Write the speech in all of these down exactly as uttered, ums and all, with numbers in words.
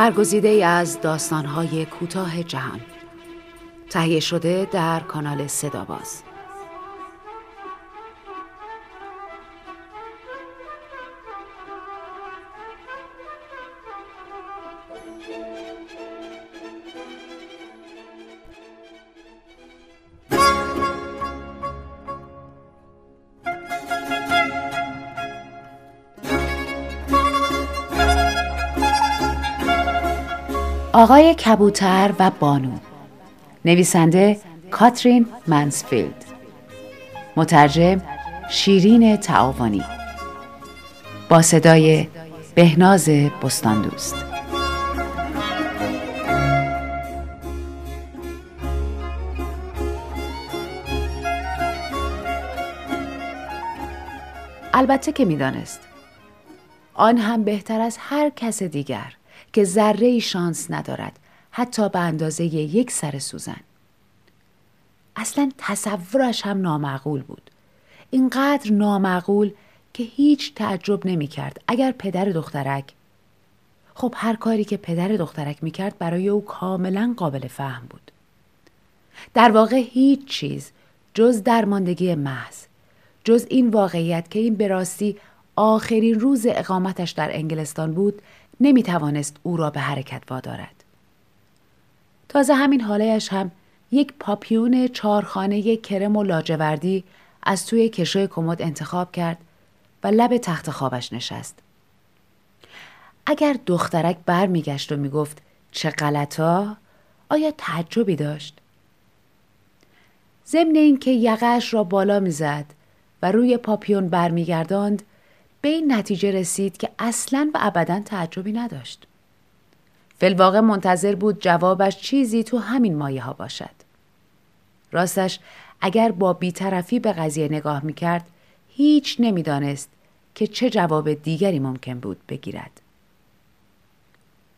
برگزیده‌ای از داستان‌های کوتاه جهان، تهیه شده در کانال صداباز. آقای کبوتر و بانو، نویسنده کاترین منسفیلد، مترجم شیرین تعوانی، با صدای بهناز بستاندوست. البته که می‌دانست، آن هم بهتر از هر کس دیگر که ذره‌ای شانس ندارد، حتی به اندازه یک سر سوزن. اصلا تصورش هم نامعقول بود، اینقدر نامعقول که هیچ تعجب نمی کرد اگر پدر دخترک، خب هر کاری که پدر دخترک می کرد برای او کاملا قابل فهم بود. در واقع هیچ چیز جز درماندگی محض، جز این واقعیت که این به راستی آخرین روز اقامتش در انگلستان بود، نمی توانست او را به حرکت وادارد. تازه همین حاله‌اش هم یک پاپیون چارخانه کرم و لاجوردی از توی کشوی کمد انتخاب کرد و لب تخت خوابش نشست. اگر دخترک بر می گشت و می گفت چه غلطا، آیا تعجبی داشت؟ ضمن این که یقه‌اش را بالا می زد و روی پاپیون بر می گرداند، به این نتیجه رسید که اصلاً و ابداً تعجبی نداشت. فی‌الواقع منتظر بود جوابش چیزی تو همین مایه ها باشد. راستش اگر با بی‌طرفی به قضیه نگاه میکرد، هیچ نمیدانست که چه جواب دیگری ممکن بود بگیرد.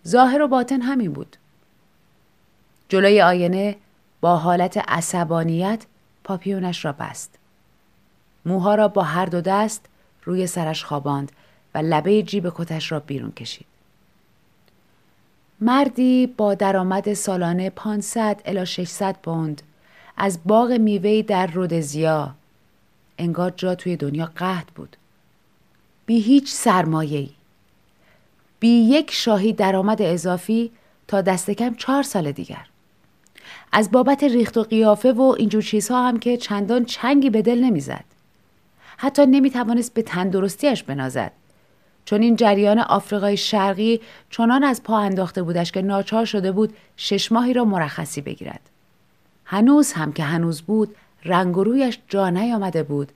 ظاهر و باطن همین بود. جلوی آینه با حالت عصبانیت پاپیونش را بست. موها را با هر دو دست روی سرش خواباند و لبه جیب کتش را بیرون کشید. مردی با درآمد سالانه پانصد الی ششصد پوند از باغ میوه‌ای در رودزیا، انگار جا توی دنیا قحط بود، بی هیچ سرمایه‌ای، بی یک شاهی درآمد اضافی تا دست کم چهار سال دیگر، از بابت ریخت و قیافه و اینجور چیزها هم که چندان چنگی به دل نمیزد. حتی نمیتوانست به تندرستیش بنازد، چون این جریان آفریقای شرقی چنان از پا انداخته بودش که ناچار شده بود شش ماهی را مرخصی بگیرد. هنوز هم که هنوز بود، رنگ و رویش جا نیامده بود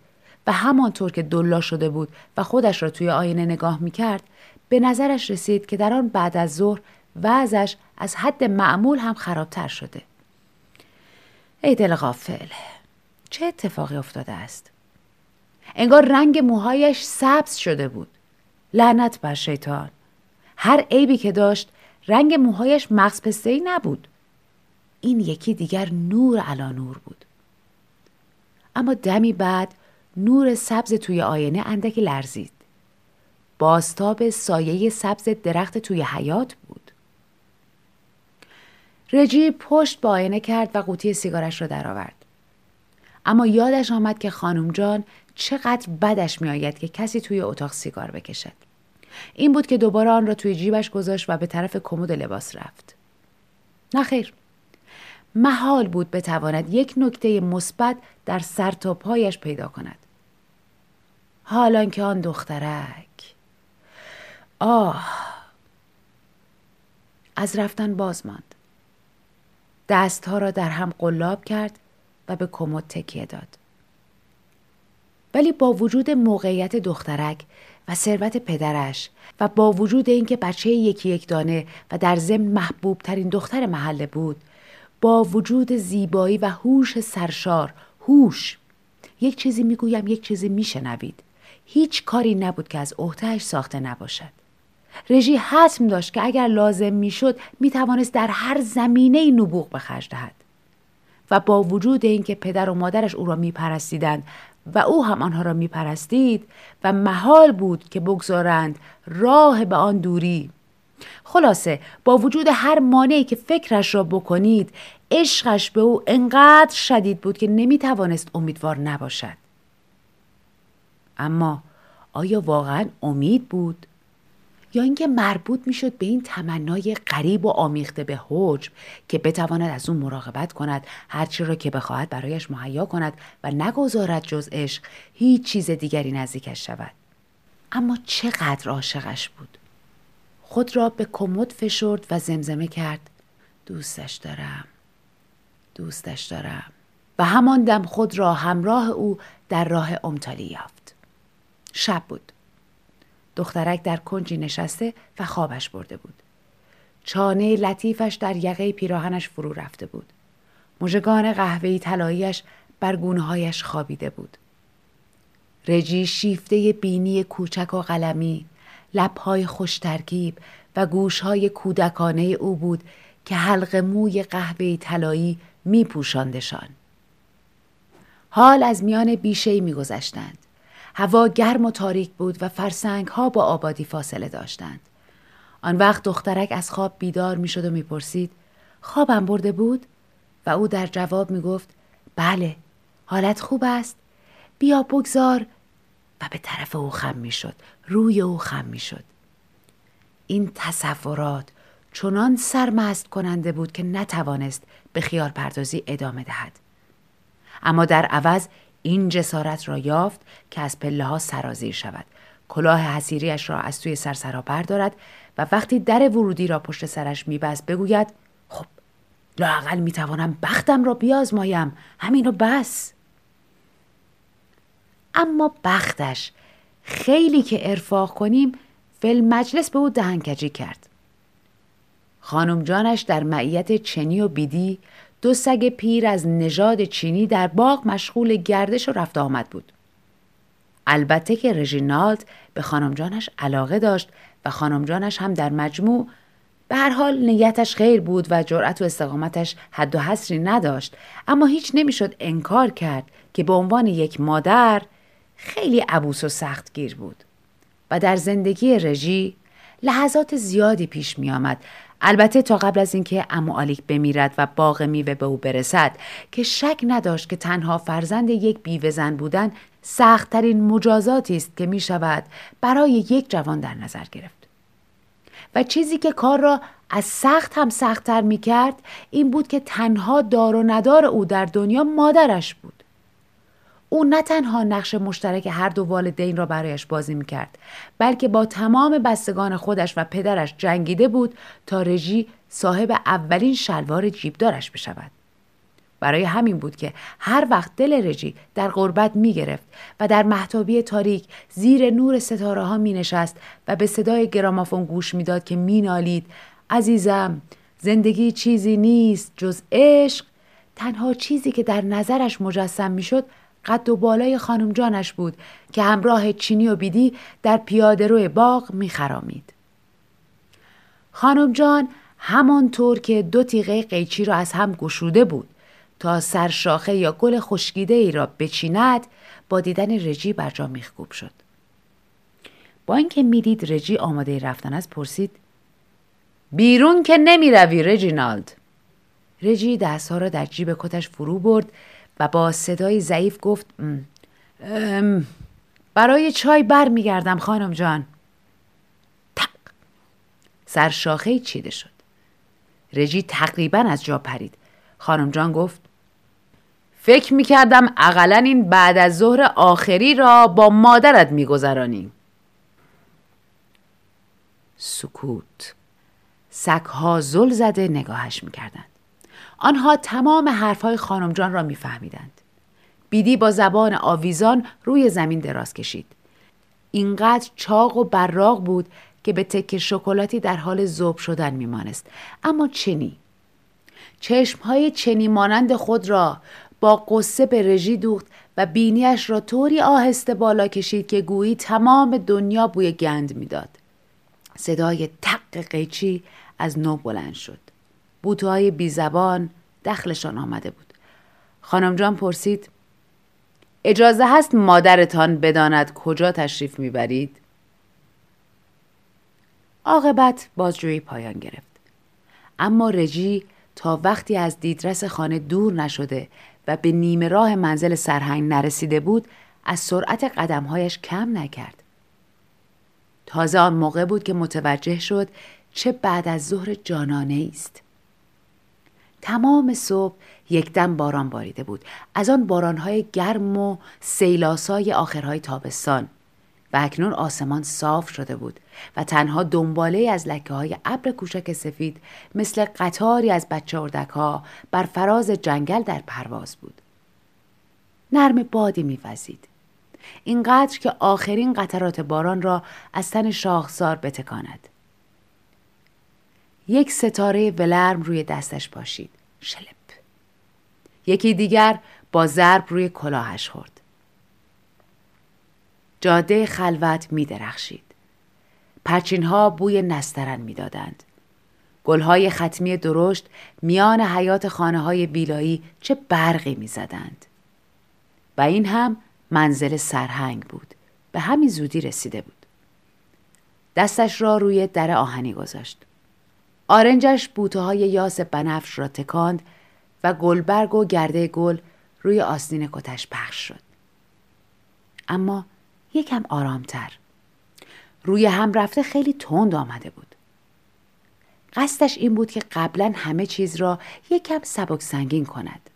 و همانطور که دلا شده بود و خودش را توی آینه نگاه میکرد، به نظرش رسید که در آن بعد از ظهر وضعش از حد معمول هم خرابتر شده. ای دل غافل، چه اتفاقی افتاده است؟ انگار رنگ موهایش سبز شده بود. لعنت بر شیطان، هر عیبی که داشت رنگ موهایش مغز پسته‌ای نبود، این یکی دیگر نور علی نور بود. اما دمی بعد نور سبز توی آینه اندکی لرزید، بازتاب سایه سبز درخت توی حیاط بود. رجی پشت به آینه کرد و قوطی سیگارش را درآورد. اما یادش آمد که خانم جان چقدر بدش می آید که کسی توی اتاق سیگار بکشد. این بود که دوباره آن را توی جیبش گذاشت و به طرف کمد لباس رفت. نه خیر، محال بود بتواند یک نکته مثبت در سر تا پایش پیدا کند. حالا که آن دخترک، آه، از رفتن باز ماند. دستها را در هم قلاب کرد و به کمد تکیه داد. ولی با وجود موقعیت دخترک و ثروت پدرش و با وجود اینکه بچه یکی یک دانه و در ضمن محبوب ترین دختر محله بود، با وجود زیبایی و هوش سرشار، هوش، یک چیزی میگویم یک چیزی میشنوید، هیچ کاری نبود که از عهده‌اش ساخته نباشد. رژی حتم داشت که اگر لازم میشد میتوانست در هر زمینه نبوغ به خرج دهد. و با وجود اینکه پدر و مادرش او را میپرستیدند و او هم آنها را میپرستید و محال بود که بگذارند راه به آن دوری، خلاصه با وجود هر مانعی که فکرش را بکنید، عشقش به او انقدر شدید بود که نمی توانست امیدوار نباشد. اما آیا واقعا امید بود؟ یا اینکه مربوط میشد به این تمنای غریب و آمیخته به حجب که بتواند از اون مراقبت کند، هرچی را که بخواهد برایش مهیا کند و نگذارد جز عشق هیچ چیز دیگری نزدیکش شود. اما چقدر عاشقش بود. خود را به کمد فشرد و زمزمه کرد: دوستش دارم، دوستش دارم. و همان دم خود را همراه او در راه امتالی یافت. شب بود. دخترک در کنجی نشسته و خوابش برده بود. چانه لطیفش در یقه پیراهنش فرو رفته بود. مژگان قهوه‌ای طلایی‌اش بر گونه‌هایش خوابیده بود. رجی شیفته بینی کوچک و قلمی، لب‌های خوش ترکیب و گوش‌های کودکانه او بود که حلقه موی قهوه‌ای طلایی می‌پوشاندشان. حال از میان بیشه‌ای می‌گذشتند. هوا گرم و تاریک بود و فرسنگ ها با آبادی فاصله داشتند. آن وقت دخترک از خواب بیدار می شد و می پرسید: خوابم برده بود؟ و او در جواب می گفت: بله، حالت خوب است؟ بیا بگذار. و به طرف او خم می شد، روی او خم می شد. این تصورات چنان سرمست کننده بود که نتوانست به خیال پردازی ادامه دهد. اما در عوض این جسارت را یافت که از پله ها سرازیر شود، کلاه حصیریش را از توی سرسرا بردارد و وقتی در ورودی را پشت سرش میبست بگوید: خب لااقل میتوانم بختم را بیازمایم، همین را بس. اما بختش خیلی که ارفاق کنیم فل مجلس به او دهنکجی کرد. خانم جانش در معیت چنی و بیدی، دو سگ پیر از نژاد چینی، در باغ مشغول گردش و رفت آمد بود. البته که رژینالد به خانم جانش علاقه داشت و خانم جانش هم در مجموع به هر حال نیتش خیر بود و جرأت و استقامتش حد و حصری نداشت، اما هیچ نمیشد انکار کرد که به عنوان یک مادر خیلی عبوس و سختگیر بود و در زندگی رژی لحظات زیادی پیش می آمد، البته تا قبل از اینکه عموآلیک بمیرد و باغ میوه به او برسد، که شک نداشت که تنها فرزند یک بیوه زن بودن سختترین مجازاتی است که می شود برای یک جوان در نظر گرفت. و چیزی که کار را از سخت هم سختتر می کرد این بود که تنها دار و ندار او در دنیا مادرش بود. او نه تنها نقش مشترک هر دو والدین را برایش بازی میکرد، بلکه با تمام بستگان خودش و پدرش جنگیده بود تا رژی صاحب اولین شلوار جیبدارش بشود. برای همین بود که هر وقت دل رژی در غربت میگرفت و در مهتابی تاریک زیر نور ستاره ها مینشست و به صدای گرامافون گوش میداد که مینالید: عزیزم، زندگی چیزی نیست جز عشق. تنها چیزی که در نظرش مجسم میشد قد و بالای خانم جانش بود که همراه چینی و بیدی در پیاده روی باغ می خرامید. خانم جان همانطور که دو تیغه قیچی را از هم گشوده بود تا سر شاخه یا گل خشکیده ای را بچیند، با دیدن رجی بر جا میخکوب شد. با اینکه میدید رجی آماده رفتن است پرسید: بیرون که نمی روی رژینالد؟ رجی دستها را در جیب کتش فرو برد و با صدای ضعیف گفت: ام برای چای بر می گردم خانم جان. تق سر شاخه چیده شد. رژی تقریبا از جا پرید. خانم جان گفت: فکر می کردم اقلن این بعد از ظهر آخری را با مادرت می گذرانی. سکوت. سگ‌ها زل زده نگاهش می کردن. آنها تمام حرفهای خانم جان را میفهمیدند. بیدی با زبان آویزان روی زمین دراز کشید. اینقدر چاق و براق بود که به تکه شکلاتی در حال ذوب شدن میمانست. اما چنی، چشمهای چنی مانند خود را با قصه به رژی دوخت و بینیش را طوری آهسته بالا کشید که گویی تمام دنیا بوی گند میداد. صدای تق قیچی از نو بلند شد. بوته‌های بیزبان دخلشان آمده بود. خانم جان پرسید: اجازه هست مادرتان بداند کجا تشریف میبرید؟ عاقبت بازجویی پایان گرفت. اما رژی تا وقتی از دیدرس خانه دور نشده و به نیمه راه منزل سرهنگ نرسیده بود، از سرعت قدمهایش کم نکرد. تازه آن موقع بود که متوجه شد چه بعد از ظهر جانانه است. تمام صبح یک دم باران باریده بود، از آن بارانهای گرم و سیلاسای آخرهای تابستان، و اکنون آسمان صاف شده بود و تنها دنباله از لکه های ابر کوچک سفید مثل قطاری از بچه اردک ها بر فراز جنگل در پرواز بود. نرم بادی می‌وزید، اینقدر که آخرین قطرات باران را از تن شاخسار بتکاند. یک ستاره ولرم روی دستش پاشید، شلپ. یکی دیگر با ضرب روی کلاهش خورد. جاده خلوت می درخشید. پرچین‌ها بوی نسترن می دادند. گل‌های ختمی درشت میان حیات خانه‌های ویلایی چه برقی می زدند. و این هم منزل سرهنگ بود. به همین زودی رسیده بود. دستش را روی در آهنی گذاشت. آرنجش بوته‌های یاس بنفش را تکاند و گلبرگ و گرده گل روی آستین کتش پخش شد. اما یکم آرامتر. روی هم رفته خیلی تند آمده بود. قصدش این بود که قبلا همه چیز را یکم سبک سنگین کند.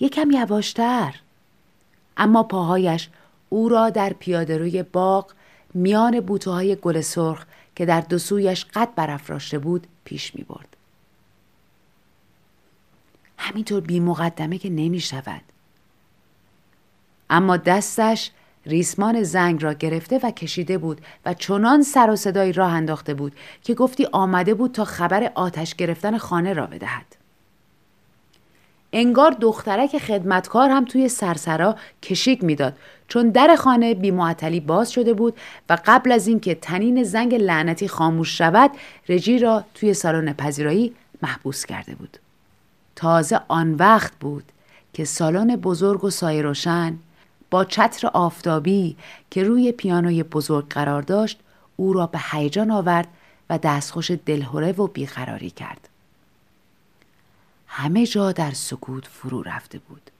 یکم یواشتر. اما پاهایش او را در پیاده روی باغ میان بوته‌های گل سرخ که در دو سویش قد برافراشته بود پیش می برد. همینطور بی مقدمه که نمی شود. اما دستش ریسمان زنگ را گرفته و کشیده بود و چنان سر و صدای راه انداخته بود که گفتی آمده بود تا خبر آتش گرفتن خانه را بدهد. انگار دخترک خدمتکار هم توی سرسرا کشیک میداد، چون در خانه بی معطلی باز شده بود و قبل از اینکه تنین زنگ لعنتی خاموش شود، رژی را توی سالن پذیرایی محبوس کرده بود. تازه آن وقت بود که سالن بزرگ و سایه روشن با چتر آفتابی که روی پیانوی بزرگ قرار داشت، او را به هیجان آورد و دستخوش دلهره و بیقراری کرد. همه جا در سکوت فرو رفته بود.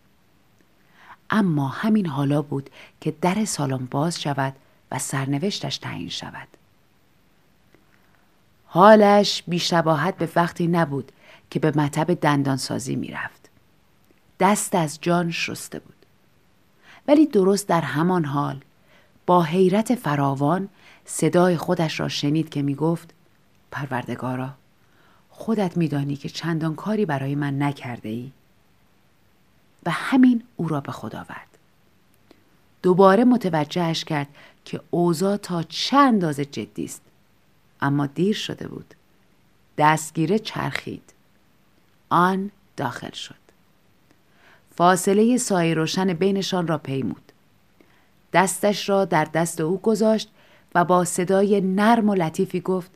اما همین حالا بود که در سالن باز شود و سرنوشتش تعیین شود. حالش بیشباهت به وقتی نبود که به مطب دندانسازی می رفت. دست از جان شسته بود. ولی درست در همان حال با حیرت فراوان صدای خودش را شنید که می گفت پروردگارا، خودت می دانی که چندان کاری برای من نکرده ای. و همین او را به خدا آورد. دوباره متوجهش کرد که اوضاع تا چه اندازه جدی است. اما دیر شده بود. دستگیره چرخید. آن داخل شد. فاصله سایه روشن بینشان را پیمود. دستش را در دست او گذاشت و با صدای نرم و لطیفی گفت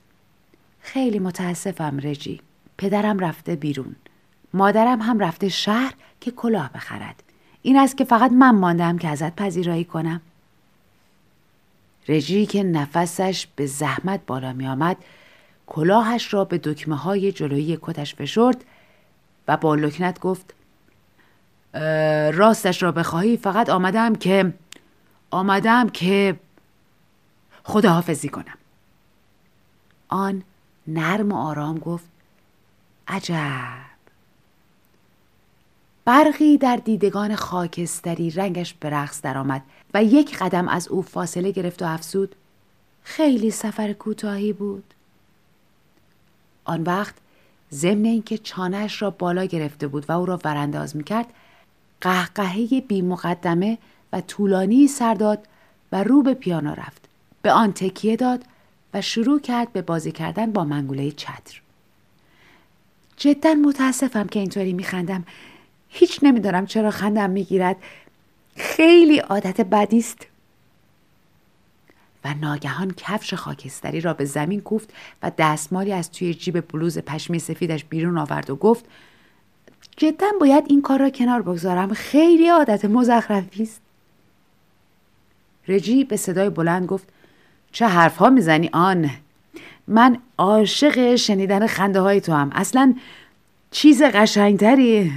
خیلی متاسفم رژی، پدرم رفته بیرون، مادرم هم رفته شهر که کلاه بخرد. این است که فقط من ماندم که ازت پذیرایی کنم. رژی که نفسش به زحمت بالا می آمد، کلاهش را به دکمه های جلویی کتش فشرد و با لکنت گفت راستش را بخواهی فقط آمدم که آمدم که خداحافظی کنم. آن نرم و آرام گفت عجب. برقی در دیدگان خاکستری رنگش به رقص در آمد و یک قدم از او فاصله گرفت و افسود خیلی سفر کوتاهی بود. آن وقت ضمن اینکه چانه‌اش را بالا گرفته بود و او را ورانداز می‌کرد، قهقهه بی مقدمه و طولانی سر داد و رو به پیانو رفت. به آن تکیه داد و شروع کرد به بازی کردن با منگوله چتر. جدا متاسفم که اینطوری میخندم. هیچ نمیدانم چرا خندم میگیرد. خیلی عادت بدی است. و ناگهان کفش خاکستری را به زمین کوفت و دستمالی از توی جیب بلوز پشمی سفیدش بیرون آورد و گفت جدا باید این کار را کنار بگذارم. خیلی عادت مزخرفی است. رجی به صدای بلند گفت چه حرف ها میزنی آن؟ من عاشق شنیدن خنده های تو هم. اصلا چیز قشنگتری.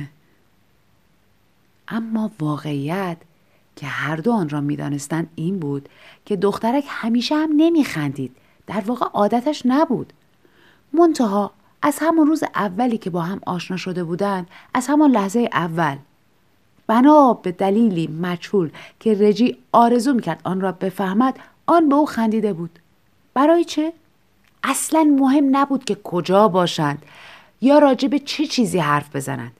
اما واقعیت که هر دو آن را می دانستن این بود که دخترک همیشه هم نمی خندید. در واقع عادتش نبود. منتها از همون روز اولی که با هم آشنا شده بودند، از همان لحظه اول، بنا به دلیلی مجهول که رجی آرزو میکرد آن را بفهمد، آن به او خندیده بود. برای چه؟ اصلا مهم نبود که کجا باشند یا راجب چه چیزی حرف بزنند.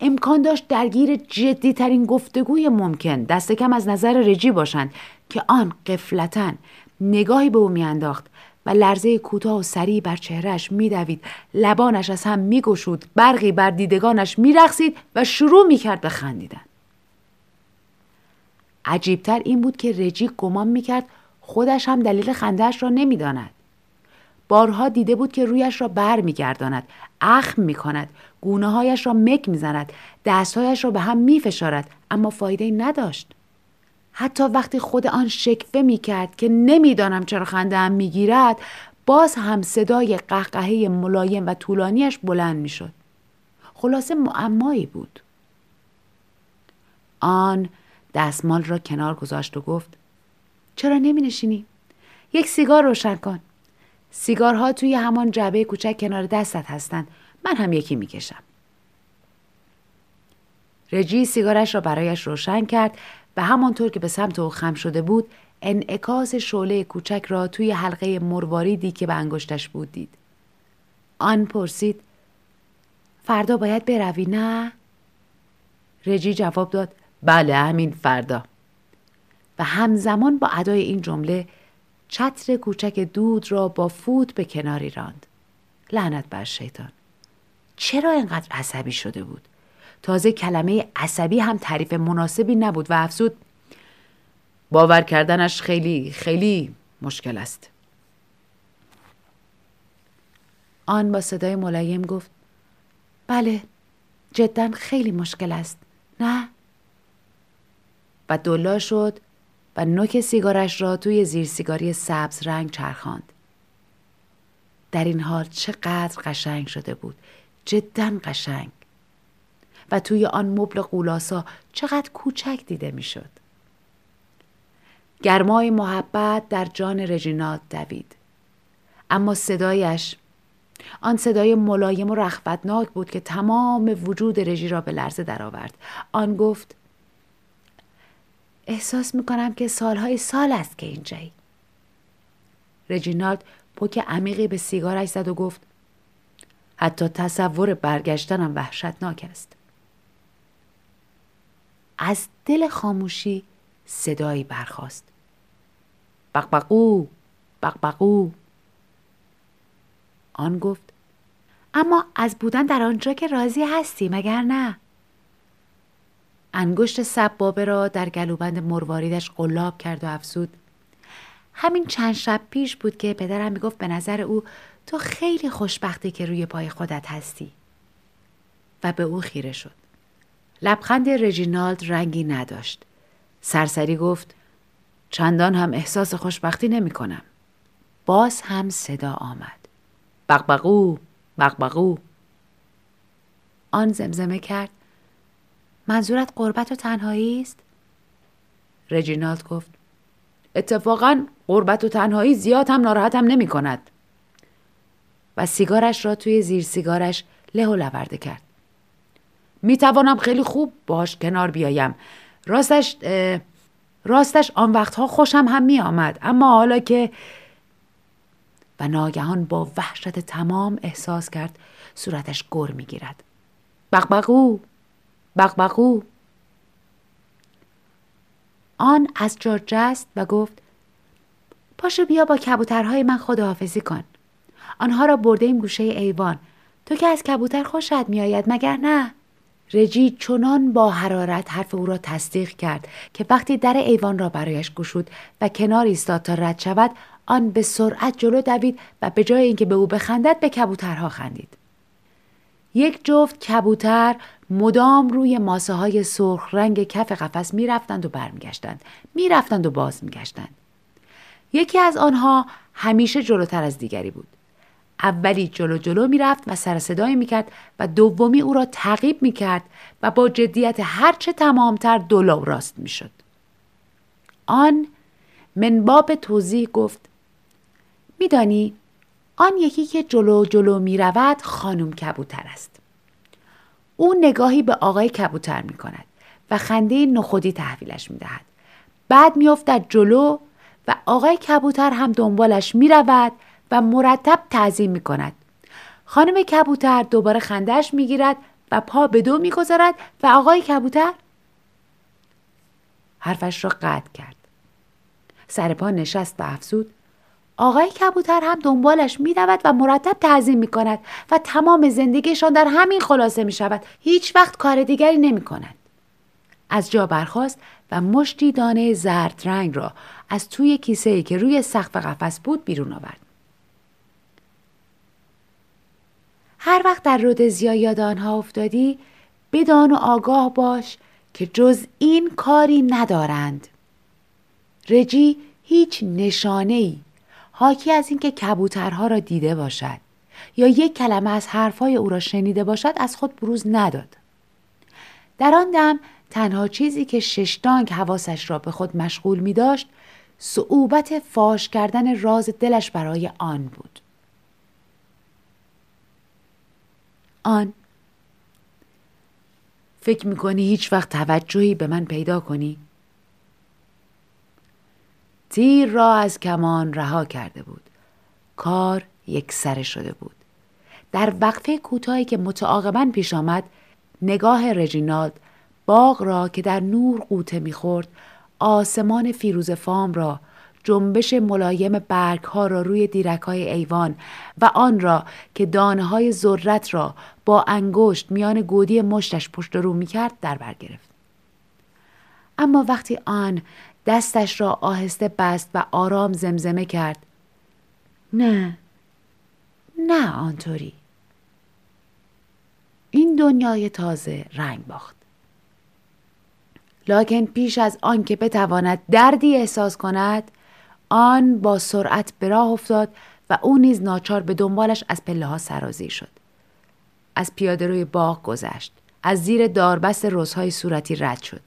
امکان داشت درگیر جدی ترین گفتگوی ممکن دست کم از نظر رجی باشند که آن غفلتاً نگاهی به او میانداخت و لرزه کوتاه و سریع بر چهرهش میدوید، لبانش از هم میگشود، برقی بر دیدگانش میرقصید و شروع میکرد به خندیدن. عجیبتر این بود که رجی گمان میکرد خودش هم دلیل خندهش را نمیداند. بارها دیده بود که رویش را بر میگرداند، اخم میکند، گونه هایش را مک میزند، دستهایش را به هم میفشارد، اما فایده نداشت. حتی وقتی خود آن شکوه میکرد که نمیدانم چرا خنده ام میگیرد، باز هم صدای قهقهه ملایم و طولانیش بلند میشد. خلاصه معمایی بود. آن دستمال را کنار گذاشت و گفت: چرا نمی نشینی؟ یک سیگار روشن کن. سیگارها توی همان جعبه کوچک کنار دستت هستند. من هم یکی میکشم. رجی سیگارش را برایش روشن کرد و همانطور که به سمت او خم شده بود، انعکاس شعله کوچک را توی حلقه مرواریدی که به انگشتش بود دید. آن پرسید: فردا باید بروی نه؟ رجی جواب داد: بله، همین فردا. و همزمان با ادای این جمله چتر کوچک دود را با فوت به کناری راند. لعنت بر شیطان. چرا اینقدر عصبی شده بود؟ تازه کلمه عصبی هم تعریف مناسبی نبود و افزود: باور کردنش خیلی خیلی مشکل است. آن با صدای ملایم گفت: بله، جدا خیلی مشکل است، نه؟ و دولا شد و نوک سیگارش را توی زیر سیگاری سبز رنگ چرخاند. در این حال چقدر قشنگ شده بود، جدا قشنگ. و توی آن مبل غولاسا چقدر کوچک دیده می شد. گرمای محبت در جان رژینات دوید. اما صدایش، آن صدای ملایم و رخوتناک بود که تمام وجود رژی را به لرزه درآورد. آن گفت: احساس می کنم که سالهای سال است که اینجایی. رژینات پک عمیقی به سیگارش زد و گفت: حتی تصور برگشتنم وحشتناک است. از دل خاموشی صدایی برخاست: بقبقو، بقبقو. آن گفت: اما از بودن در آنجا که راضی هستی، مگر نه؟ انگشت سبابه را در گلوبند مرواریدش قلاب کرد و افزود: همین چند شب پیش بود که پدرم میگفت به نظر او تو خیلی خوشبختی که روی پای خودت هستی. و به او خیره شد. لبخند رژینالد رنگی نداشت. سرسری گفت: چندان هم احساس خوشبختی نمی کنم. باز هم صدا آمد: بقبقو، بقبقو. آن زمزمه کرد: منظورت غربت و تنهایی است؟ رژینالد گفت: اتفاقاً غربت و تنهایی زیاد هم ناراحتم نمی کند. و سیگارش را توی زیر سیگارش له و لورده کرد. می توانم خیلی خوب باش کنار بیایم. راستش راستش آن وقتها خوشم هم می آمد. اما حالا که... و ناگهان با وحشت تمام احساس کرد صورتش گر می گیرد. بقبقو، بقبقو. آن از جا جست و گفت: پاشو بیا با کبوترهای من خداحافظی کن. آنها را برده ایم گوشه ایوان. تو که از کبوتر خوشت می آید، مگر نه؟ رجی چنان با حرارت حرف او را تصدیق کرد که وقتی در ایوان را برایش گشود و کنار ایستاد تا رد شود، آن به سرعت جلو دوید و به جای اینکه به او بخندد، به کبوترها خندید. یک جفت کبوتر مدام روی ماسه های سرخ رنگ کف قفس می رفتند و برمیگشتند، می رفتند و باز می گشتند. یکی از آنها همیشه جلوتر از دیگری بود. اولی جلو جلو می رفت و سرصدایی می کرد و دومی او را تعقیب می کرد و با جدیت هرچه تمامتر دولاب راست می شد. آن منباب توضیح گفت: می دانی آن یکی که جلو جلو می رود خانم کبوتر است. او نگاهی به آقای کبوتر می کند و خنده نخودی تحویلش می دهد. بعد می افتد جلو و آقای کبوتر هم دنبالش می رود و مرتب تعظیم می کند. خانم کبوتر دوباره خندهش می گیرد و پا به دو می گذارد و آقای کبوتر حرفش را قطع کرد. سر پا نشست و افسود: آقای کبوتر هم دنبالش می رود و مرتب تعظیم می کند و تمام زندگیشان در همین خلاصه می شود. هیچ وقت کار دیگری نمی کند. از جا برخاست و مشتی دانه زرد رنگ را از توی کیسه‌ای که روی سقف قفس بود بیرون آورد. هر وقت در رودزیا یاد آنها افتادی بدان و آگاه باش که جز این کاری ندارند. رجی هیچ نشانه‌ای حاکی از اینکه کبوترها را دیده باشد یا یک کلمه از حرفهای او را شنیده باشد از خود بروز نداد. در آن دم تنها چیزی که ششتانگ حواسش را به خود مشغول می داشت صعوبت فاش کردن راز دلش برای آن بود. آن: فکر می کنی هیچ وقت توجهی به من پیدا کنی؟ تیر را از کمان رها کرده بود. کار یکسره شده بود. در وقفه کوتاهی که متعاقباً پیش آمد نگاه رژینالد باغ را که در نور غوطه می‌خورد، آسمان فیروزفام را، جنبش ملایم برگ‌ها را روی دیرک‌های ایوان و آن را که دانه‌های ذرت را با انگشت میان گودی مشتش پشت رو می‌کرد در بر گرفت. اما وقتی آن دستش را آهسته بست و آرام زمزمه کرد: نه، نه آنطوری، این دنیای تازه رنگ باخت. لکن پیش از آن که بتواند دردی احساس کند، آن با سرعت به راه افتاد و او نیز ناچار به دنبالش از پله ها سرازیر شد. از پیاده روی باغ گذشت، از زیر داربست رزهای صورتی رد شد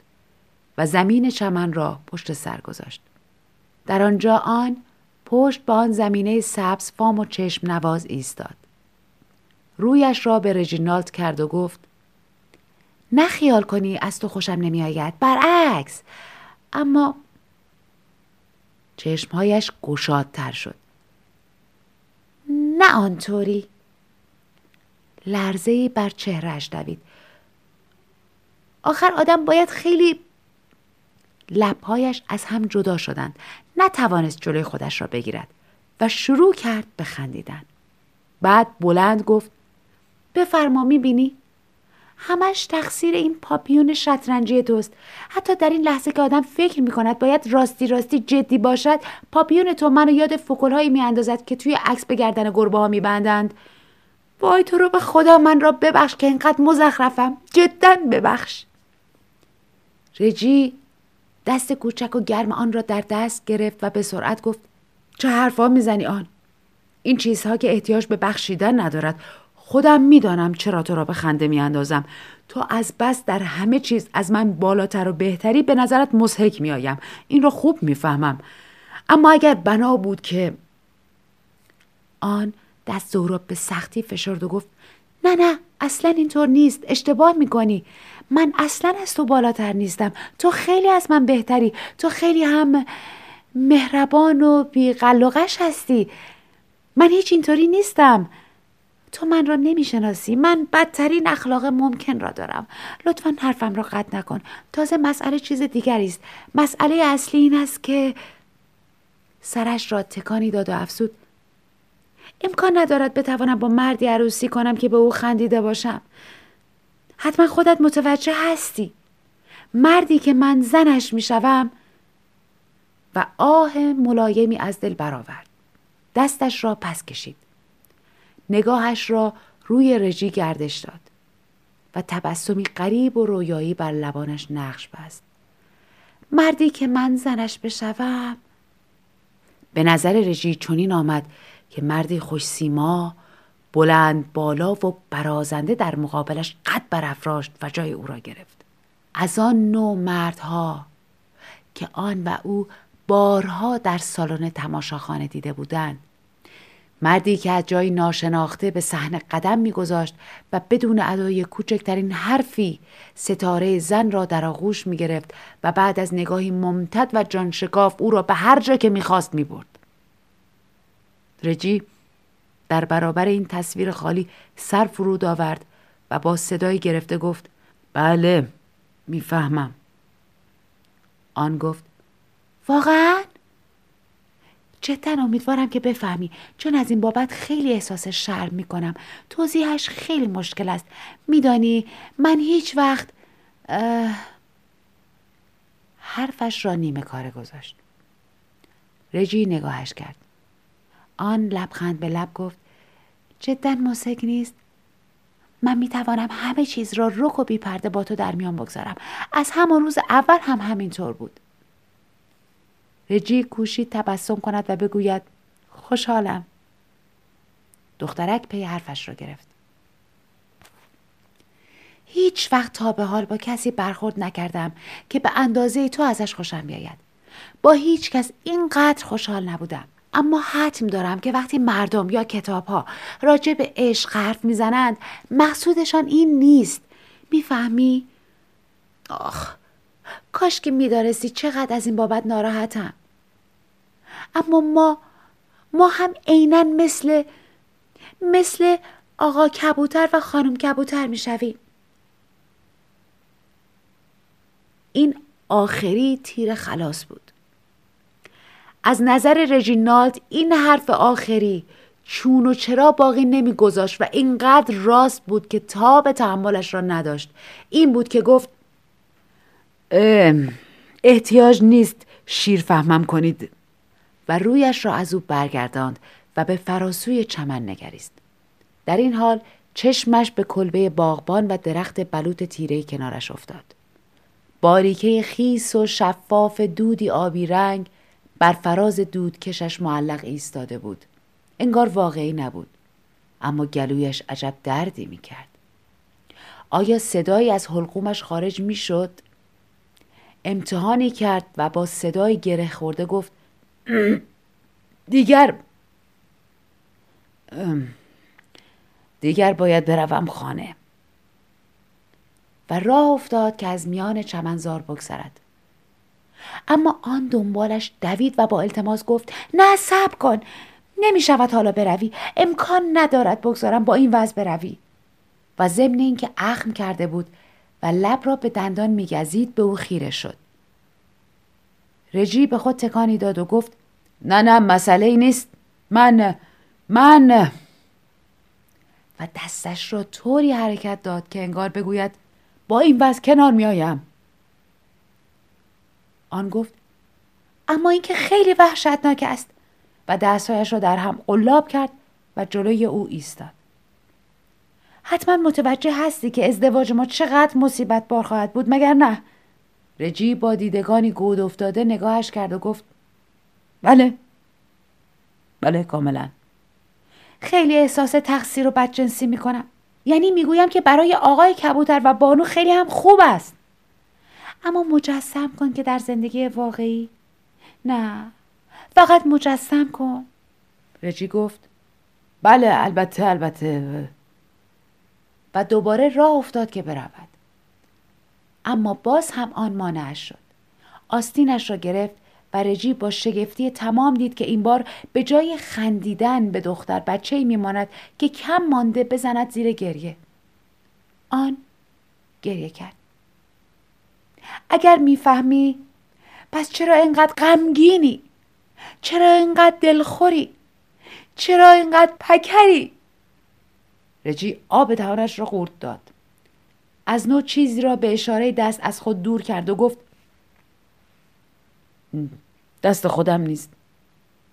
و زمین چمن را پشت سر گذاشت. در آنجا آن پشت به آن زمینه سبز فام و چشم نواز ایستاد. رویش را به رژینالد کرد و گفت: نه خیال کنی از تو خوشم نمی آید، برعکس. اما چشمهایش گشادتر شد. نه آنطوری. لرزه‌ای بر چهرهش دوید. آخر آدم باید خیلی... لبهایش از هم جدا شدند. نتوانست جلوی خودش را بگیرد و شروع کرد به خندیدن. بعد بلند گفت: بفرما، میبینی؟ همش تقصیر این پاپیون شطرنجی توست. حتی در این لحظه که آدم فکر می‌کند باید راستی راستی جدی باشد، پاپیون تو منو یاد فکل‌هایی می‌اندازد که توی عکس به گردن گربه‌ها می‌بندند. وای تو رو به خدا من را ببخش که اینقدر مزخرفم، جداً ببخش. رجی دست کوچک و گرم آن را در دست گرفت و به سرعت گفت: چه حرفا می‌زنی آن؟ این چیزها که احتیاج به بخشیدن ندارد. خودم میدانم چرا تو را به خنده میاندازم. تو از بس در همه چیز از من بالاتر و بهتری به نظرت مضحک میایم. این را خوب میفهمم. اما اگر بنا بود که... آن دست او را به سختی فشرد و گفت: نه نه، اصلا اینطور نیست. اشتباه میکنی. من اصلا از تو بالاتر نیستم. تو خیلی از من بهتری. تو خیلی هم مهربان و بی‌قلقش هستی. من هیچ اینطوری نیستم. تو من را نمیشناسی. من بدترین اخلاق ممکن را دارم. لطفاً حرفم را قطع نکن. تازه مسئله چیز دیگری است. مسئله اصلی این است که... سرش را تکانی داد و افسود: امکان ندارد بتوانم با مردی عروسی کنم که به او خندیده باشم. حتما خودت متوجه هستی. مردی که من زنش میشوم. و آه ملایمی از دل برآورد. دستش را پس کشید. نگاهش را روی رژی گردش داد و تبسمی غریب و رویایی بر لبانش نقش بست. مردی که من زنش بشوم. به نظر رژی چنین آمد که مردی خوش سیما، بلند بالا و برازنده در مقابلش قد برافراشت و جای او را گرفت. از آن نوع مردها که آن و او بارها در سالن تماشاخانه دیده بودند، مردی که از جای ناشناخته به صحنه قدم می‌گذاشت و بدون ادای کوچکترین حرفی ستاره زن را در آغوش می‌گرفت و بعد از نگاهی ممتد و جانشکاف او را به هر جا که می‌خواست می‌برد. رجی در برابر این تصویر خالی سر فرود آورد و با صدای گرفته گفت: بله، می‌فهمم. آن گفت: واقعاً؟ جداً امیدوارم که بفهمی، چون از این بابت خیلی احساس شرم میکنم. توضیحش خیلی مشکل است. میدانی من هیچ وقت اه... حرفش را نیمه کاره گذاشت. رجی نگاهش کرد. آن لبخند به لب گفت: جداً مضحک نیست؟ من میتوانم همه چیز را رک و بی پرده با تو در میان بگذارم. از همان روز اول هم همینطور بود. رجی کوشید تبسم کند و بگوید: خوشحالم. دخترک پی حرفش را گرفت. هیچ وقت تا به حال با کسی برخورد نکردم که به اندازه تو ازش خوشم بیاید. با هیچ کس اینقدر خوشحال نبودم. اما حتم دارم که وقتی مردم یا کتاب‌ها راجع به عشق حرف میزنند، مقصودشان این نیست. میفهمی؟ آخ، کاش که میدارستی چقدر از این بابت ناراحتم. اما ما ما هم عیناً مثل مثل آقا کبوتر و خانم کبوتر میشویم. این آخری تیر خلاص بود. از نظر رژینالد این حرف آخری چون و چرا باقی نمیگذاشت و اینقدر راست بود که تاب تحملش را نداشت. این بود که گفت: احتیاج نیست شیر فهمم کنید، و رویش را از او برگرداند و به فراسوی چمن نگریست. در این حال چشمش به کلبه باغبان و درخت بلوط تیره کنارش افتاد. باریکه خیس و شفاف دودی آبی رنگ بر فراز دودکشش معلق ایستاده بود. انگار واقعی نبود، اما گلویش عجب دردی میکرد. آیا صدایی از حلقومش خارج میشد؟ امتحانی کرد و با صدای گره خورده گفت: دیگر دیگر باید بروم خانه. و راه افتاد که از میان چمنزار بگذرد. اما آن دنبالش دوید و با التماس گفت: نه، صبر کن، نمی شود حالا بروی. امکان ندارد بگذارم با این وضع بروی. و ضمن این که اخم کرده بود و لب را به دندان میگزید، به او خیره شد. رجی به خود تکانی داد و گفت: نه نه مسئله ای نیست. من من و دستش را طوری حرکت داد که انگار بگوید: با این وضع کنار می آیم. آن گفت: اما این که خیلی وحشتناک است، و دستهایش را در هم قلاب کرد و جلوی او ایستاد. حتما متوجه هستی که ازدواج ما چقدر مصیبت بار خواهد بود، مگر نه؟ رجی با دیدگانی گود افتاده نگاهش کرد و گفت: بله، بله، کاملا. خیلی احساس تقصیر و بدجنسی می کنم. یعنی میگویم که برای آقای کبوتر و بانو خیلی هم خوب است، اما مجسم کن که در زندگی واقعی. نه، فقط مجسم کن. رجی گفت: بله، البته، البته. و دوباره راه افتاد که برود. اما باز هم آن مانعش شد. آستینش را گرفت و رجی با شگفتی تمام دید که این بار به جای خندیدن به دختر بچه‌ای میماند که کم مانده بزند زیر گریه. آن گریه کرد. اگر میفهمی، پس چرا اینقدر غمگینی؟ چرا اینقدر دلخوری؟ چرا اینقدر پکری؟ رجی آب دهانش را قورت داد. از نو چیزی را به اشاره دست از خود دور کرد و گفت: دست خودم نیست.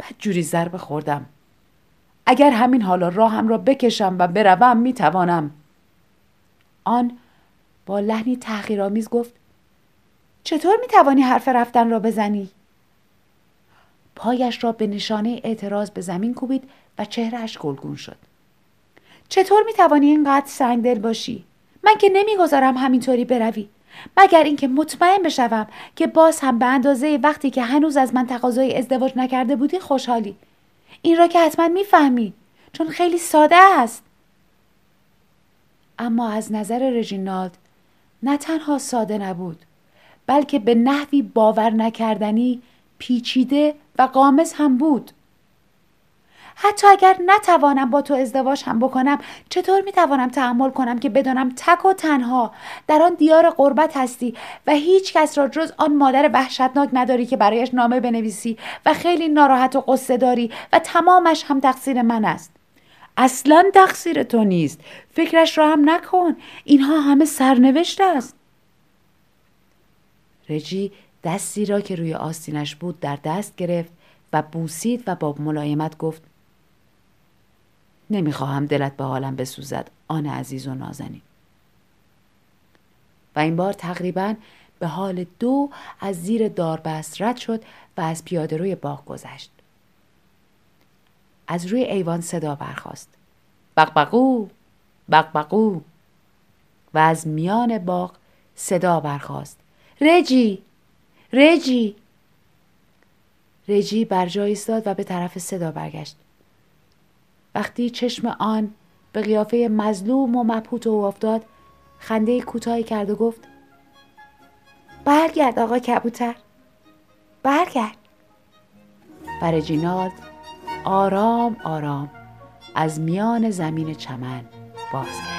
بدجوری ضربه خوردم. اگر همین حالا راهم را بکشم و بروم میتوانم. آن با لحنی تحقیرآمیز گفت: چطور میتوانی حرف رفتن را بزنی؟ پایش را به نشانه اعتراض به زمین کوبید و چهرهش گلگون شد. چطور میتوانی اینقدر سنگدل باشی؟ من که نمیگذارم همینطوری بروی، مگر اینکه مطمئن بشوم که باز هم به اندازه وقتی که هنوز از من تقاضای ازدواج نکرده بودی خوشحالی. این را که حتما میفهمی، چون خیلی ساده است. اما از نظر رژینالد نه تنها ساده نبود، بلکه به نحوی باور نکردنی، پیچیده و قامز هم بود. حتی اگر نتوانم با تو ازدواج هم بکنم، چطور میتوانم تحمل کنم که بدانم تک و تنها در آن دیار غربت هستی و هیچ کس را جز آن مادر وحشتناک نداری که برایش نامه بنویسی و خیلی ناراحت و قصه داری و تمامش هم تقصیر من است. اصلا تقصیر تو نیست، فکرش را هم نکن، اینها همه سرنوشت است. رجی دستی را که روی آستینش بود در دست گرفت و بوسید و با ملایمت گفت: نمیخواهم دلت به حالم بسوزد آن عزیز و نازنین. و این بار تقریباً به حال دو از زیر داربست رد شد و از پیاده روی باغ گذشت. از روی ایوان صدا برخاست: بقبقو، بقبقو. و از میان باغ صدا برخاست: رجی، رجی. رجی بر جای ایستاد و به طرف صدا برگشت. وقتی چشم آن به قیافه مظلوم و مبهوت او افتاد، خنده کوتاهی کرد و گفت: برگرد آقا کبوتر، برگرد. و رجینالد آرام آرام از میان زمین چمن باز کرد.